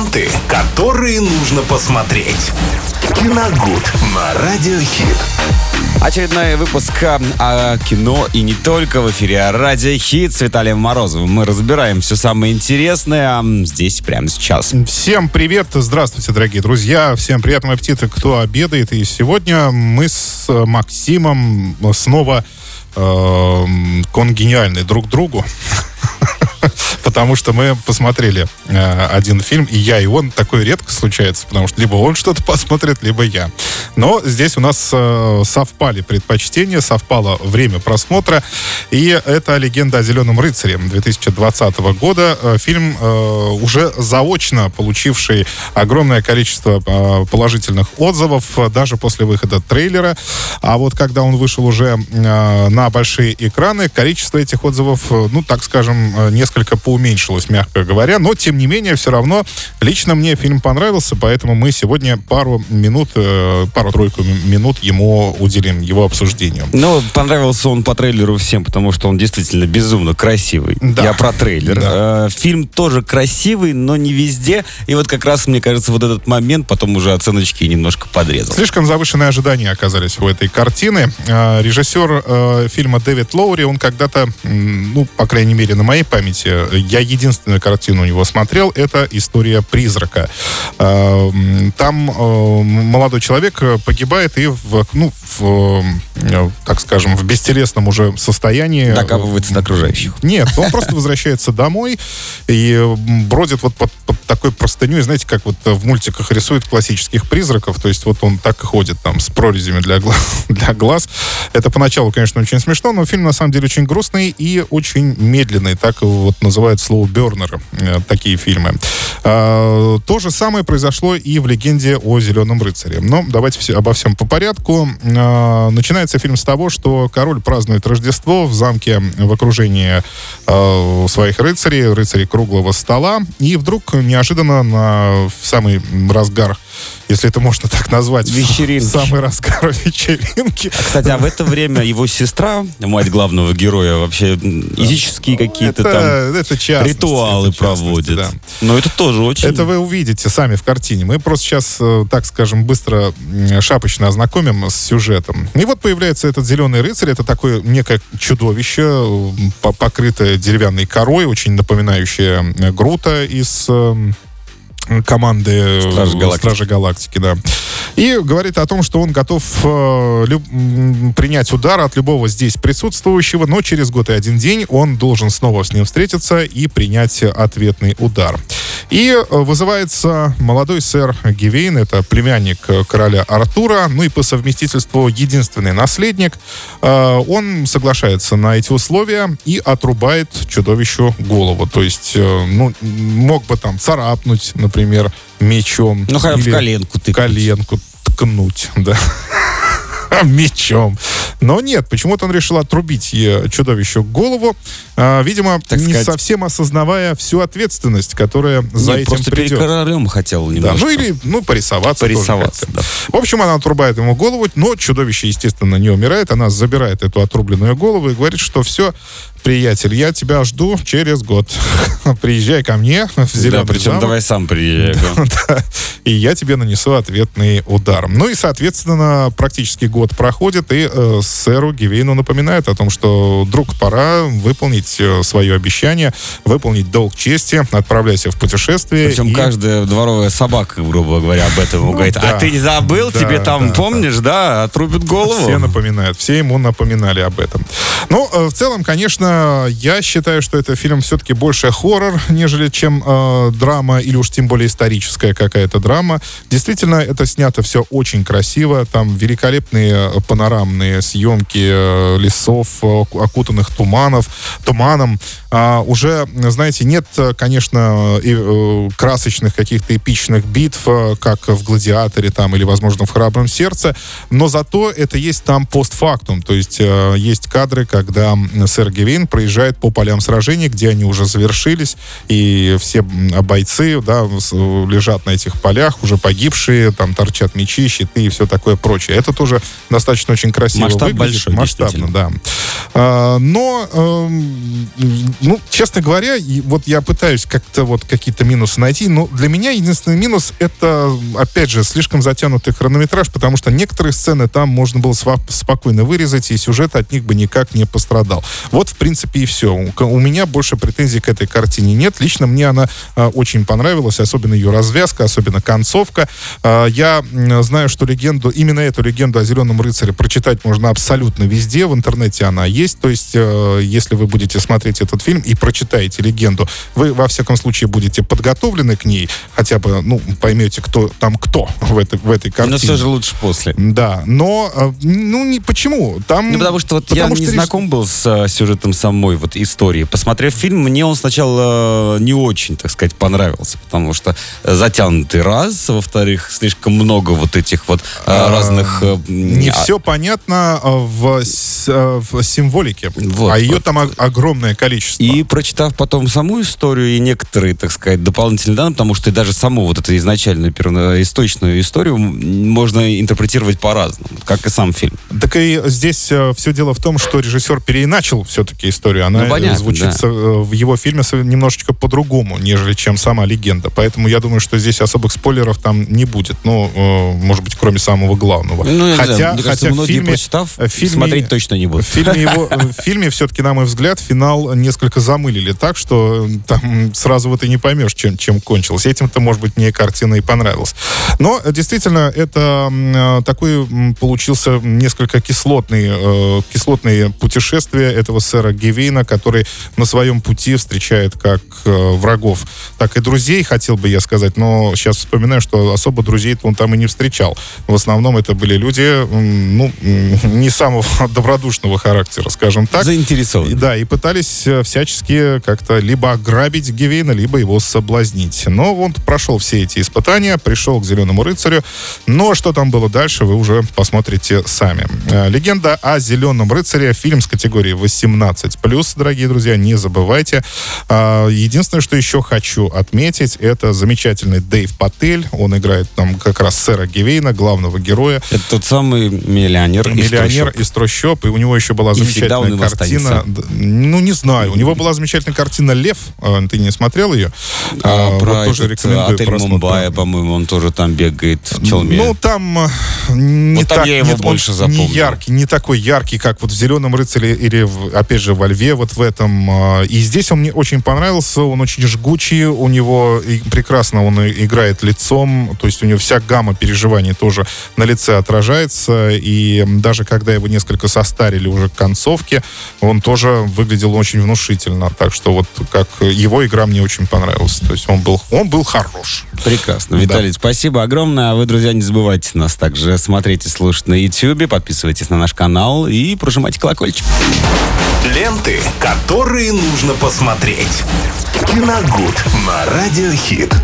ленты, которые нужно посмотреть. Киногуд на Радиохит. Очередной выпуск о кино и не только в эфире Радиохит с Виталием Морозовым. Мы разбираем все самое интересное здесь прямо сейчас. Всем привет, здравствуйте, дорогие друзья. Всем приятного аппетита, кто обедает. И сегодня мы с Максимом снова конгениальны друг другу. Потому что мы посмотрели один фильм, и я, и он. Такое редко случается, потому что либо он что-то посмотрит, либо я. Но здесь у нас совпали предпочтения, совпало время просмотра. И это «Легенда о зеленом рыцаре» 2020 года. Фильм, уже заочно получивший огромное количество положительных отзывов, даже после выхода трейлера. А вот когда он вышел уже на большие экраны, количество этих отзывов, ну, так скажем, несколько поуменьшилось, мягко говоря. Но, тем не менее, все равно лично мне фильм понравился, поэтому мы сегодня пару-тройку минут ему уделим, его обсуждению. Ну, понравился он по трейлеру всем, потому что он действительно безумно красивый. Да. Я про трейлер. Да. Фильм тоже красивый, но не везде. И вот как раз, мне кажется, вот этот момент потом уже оценочки немножко подрезал. Слишком завышенные ожидания оказались у этой картины. Режиссер фильма Дэвид Лоури, он когда-то, ну, по крайней мере, на моей памяти, я единственную картину у него смотрел, это «История призрака». Там молодой человек погибает и, так скажем, в бестелесном уже состоянии... Докапывается до окружающих. Нет, он просто возвращается домой и бродит вот под такой простыней, знаете, как вот в мультиках рисуют классических призраков, то есть вот он так и ходит там с прорезями для глаз. Это поначалу, конечно, очень смешно, но фильм на самом деле очень грустный и очень медленный, так вот называют слоу-бернеры такие фильмы. То же самое произошло и в «Легенде о зеленом рыцаре». Но давайте обо всем по порядку. Начинается фильм с того, что король празднует Рождество в замке в окружении своих рыцарей, рыцарей круглого стола. И вдруг неожиданно в самый разгар, если это можно так назвать, вечеринки. Самый разгар вечеринки. А, кстати, а в это время его сестра, мать главного героя, вообще языческие какие-то там ритуалы проводит. Да. Но это тоже очень... Это вы увидите сами в картине. Мы просто сейчас, так скажем, быстро шапочно ознакомим с сюжетом. И вот появляется этот зеленый рыцарь. Это такое некое чудовище, покрытое деревянной корой, очень напоминающее Грута из... команды «Стражи Галактики», да. И говорит о том, что он готов принять удар от любого здесь присутствующего, но через год и один день он должен снова с ним встретиться и принять ответный удар. И вызывается молодой сэр Гавейн, это племянник короля Артура, ну и по совместительству единственный наследник. Он соглашается на эти условия и отрубает чудовищу голову. То есть, ну, мог бы там царапнуть, например, мечом. Ну, хотя бы в коленку тыкнуть. Коленку ткнуть, да. Мечом. Но нет, почему-то он решил отрубить чудовищу голову, видимо, так не сказать, совсем осознавая всю ответственность, которая за этим просто придет. Перед королем хотел немножко. Да, ну или, ну, порисоваться тоже, да. В общем, она отрубает ему голову, но чудовище, естественно, не умирает. Она забирает эту отрубленную голову и говорит, что все, приятель, я тебя жду через год. Приезжай ко мне в зеленый замок. Да, причем давай сам приезжай. И я тебе нанесу ответный удар. Ну и, соответственно, практически год проходит, и сэру Гавейну напоминает о том, что, друг, пора выполнить свое обещание, выполнить долг чести, отправляйся в путешествие. Причем каждая дворовая собака, грубо говоря, об этом говорит. Да, а ты не забыл? Да, тебе там, помнишь, да, отрубят голову? Все напоминают, все ему напоминали об этом. Ну, в целом, конечно, я считаю, что это фильм все-таки больше хоррор, нежели чем драма, или уж тем более историческая какая-то драма. Действительно, это снято все очень красиво. Там великолепные панорамные съемки лесов, окутанных туманом. Уже, знаете, нет, конечно, красочных каких-то эпичных битв, как в «Гладиаторе» там, или, возможно, в «Храбром сердце», но зато это есть там постфактум. То есть есть кадры, когда сэр Гавейн Гавейн проезжает по полям сражений, где они уже завершились, и все бойцы, да, лежат на этих полях, уже погибшие, там торчат мечи, щиты и все такое прочее. Это тоже достаточно очень красиво выглядит. Большой, масштабно, да. Но, ну, честно говоря, вот я пытаюсь как-то вот какие-то минусы найти, но для меня единственный минус — это, опять же, слишком затянутый хронометраж, потому что некоторые сцены там можно было спокойно вырезать, и сюжет от них бы никак не пострадал. Вот, в принципе, и все. У меня больше претензий к этой картине нет. Лично мне она очень понравилась, особенно ее развязка, особенно концовка. Я знаю, что легенду, именно эту легенду о Зеленом рыцаре прочитать можно абсолютно везде, в интернете она есть. То есть, если вы будете смотреть этот фильм и прочитаете легенду, вы, во всяком случае, будете подготовлены к ней, хотя бы, ну, поймете, кто там кто в этой картине. Но все же лучше после. Да, но, ну, не почему. Там, ну, потому что я не знаком был с сюжетом самой вот истории. Посмотрев фильм, мне он сначала не очень, так сказать, понравился, потому что затянутый раз, во-вторых, слишком много вот этих вот разных... Не все понятно в символике, вот, а ее вот. Там огромное количество. И прочитав потом саму историю и некоторые, так сказать, дополнительные данные, потому что и даже саму вот эту изначальную первоисточную историю можно интерпретировать по-разному, как и сам фильм. Так и здесь все дело в том, что режиссер переиначил все-таки историю. Она, ну, понятно, звучит, да, в его фильме немножечко по-другому, нежели чем сама легенда. Поэтому я думаю, что здесь особых спойлеров там не будет. Ну, может быть, кроме самого главного. Ну, хотя, мне кажется, многие, в фильме смотреть точно не будут. В фильме все-таки, на мой взгляд, финал несколько замылили так, что там сразу вот и не поймешь, чем кончилось. Этим-то, может быть, мне картина и понравилась. Но, действительно, это такой получился несколько кислотное путешествие этого сэра Гавейна, который на своем пути встречает как врагов, так и друзей, хотел бы я сказать, но сейчас вспоминаю, что особо друзей-то он там и не встречал. В основном это были люди, ну, не самого добродушного характера, скажем так. Заинтересованы. Да, и пытались всячески как-то либо ограбить Гавейна, либо его соблазнить. Но он прошел все эти испытания, пришел к Зеленому рыцарю, но что там было дальше, вы уже посмотрите сами. «Легенда о Зеленом рыцаре», фильм с категории 18+, дорогие друзья, не забывайте. Единственное, что еще хочу отметить, это замечательный Дэйв Патель. Он играет там как раз сэра Гавейна, главного героя. Это тот самый миллионер из трущоб. И у него еще была замечательная картина. Ну, не знаю. У него была замечательная картина «Лев». Ты не смотрел ее? Вот тоже рекомендую просмотр. Мумбаи, по-моему, он тоже там бегает в челме. Ну, там не вот так. Там я его больше запомнил. Не такой яркий, как вот в «Зеленом рыцаре» или, опять же, во «Льве», вот в этом. И здесь он мне очень понравился, он очень жгучий, у него прекрасно он играет лицом, то есть у него вся гамма переживаний тоже на лице отражается, и даже когда его несколько состарили уже к концовке, он тоже выглядел очень внушительно, так что вот как его игра мне очень понравилась, то есть он был хорош. Прекрасно, Виталий, да. Спасибо огромное, а вы, друзья, не забывайте нас также смотреть и слушать на YouTube, подписывайтесь на наш канал и прожимайте колокольчик. Ленты, которые нужно посмотреть. Киногуд на Радиохит.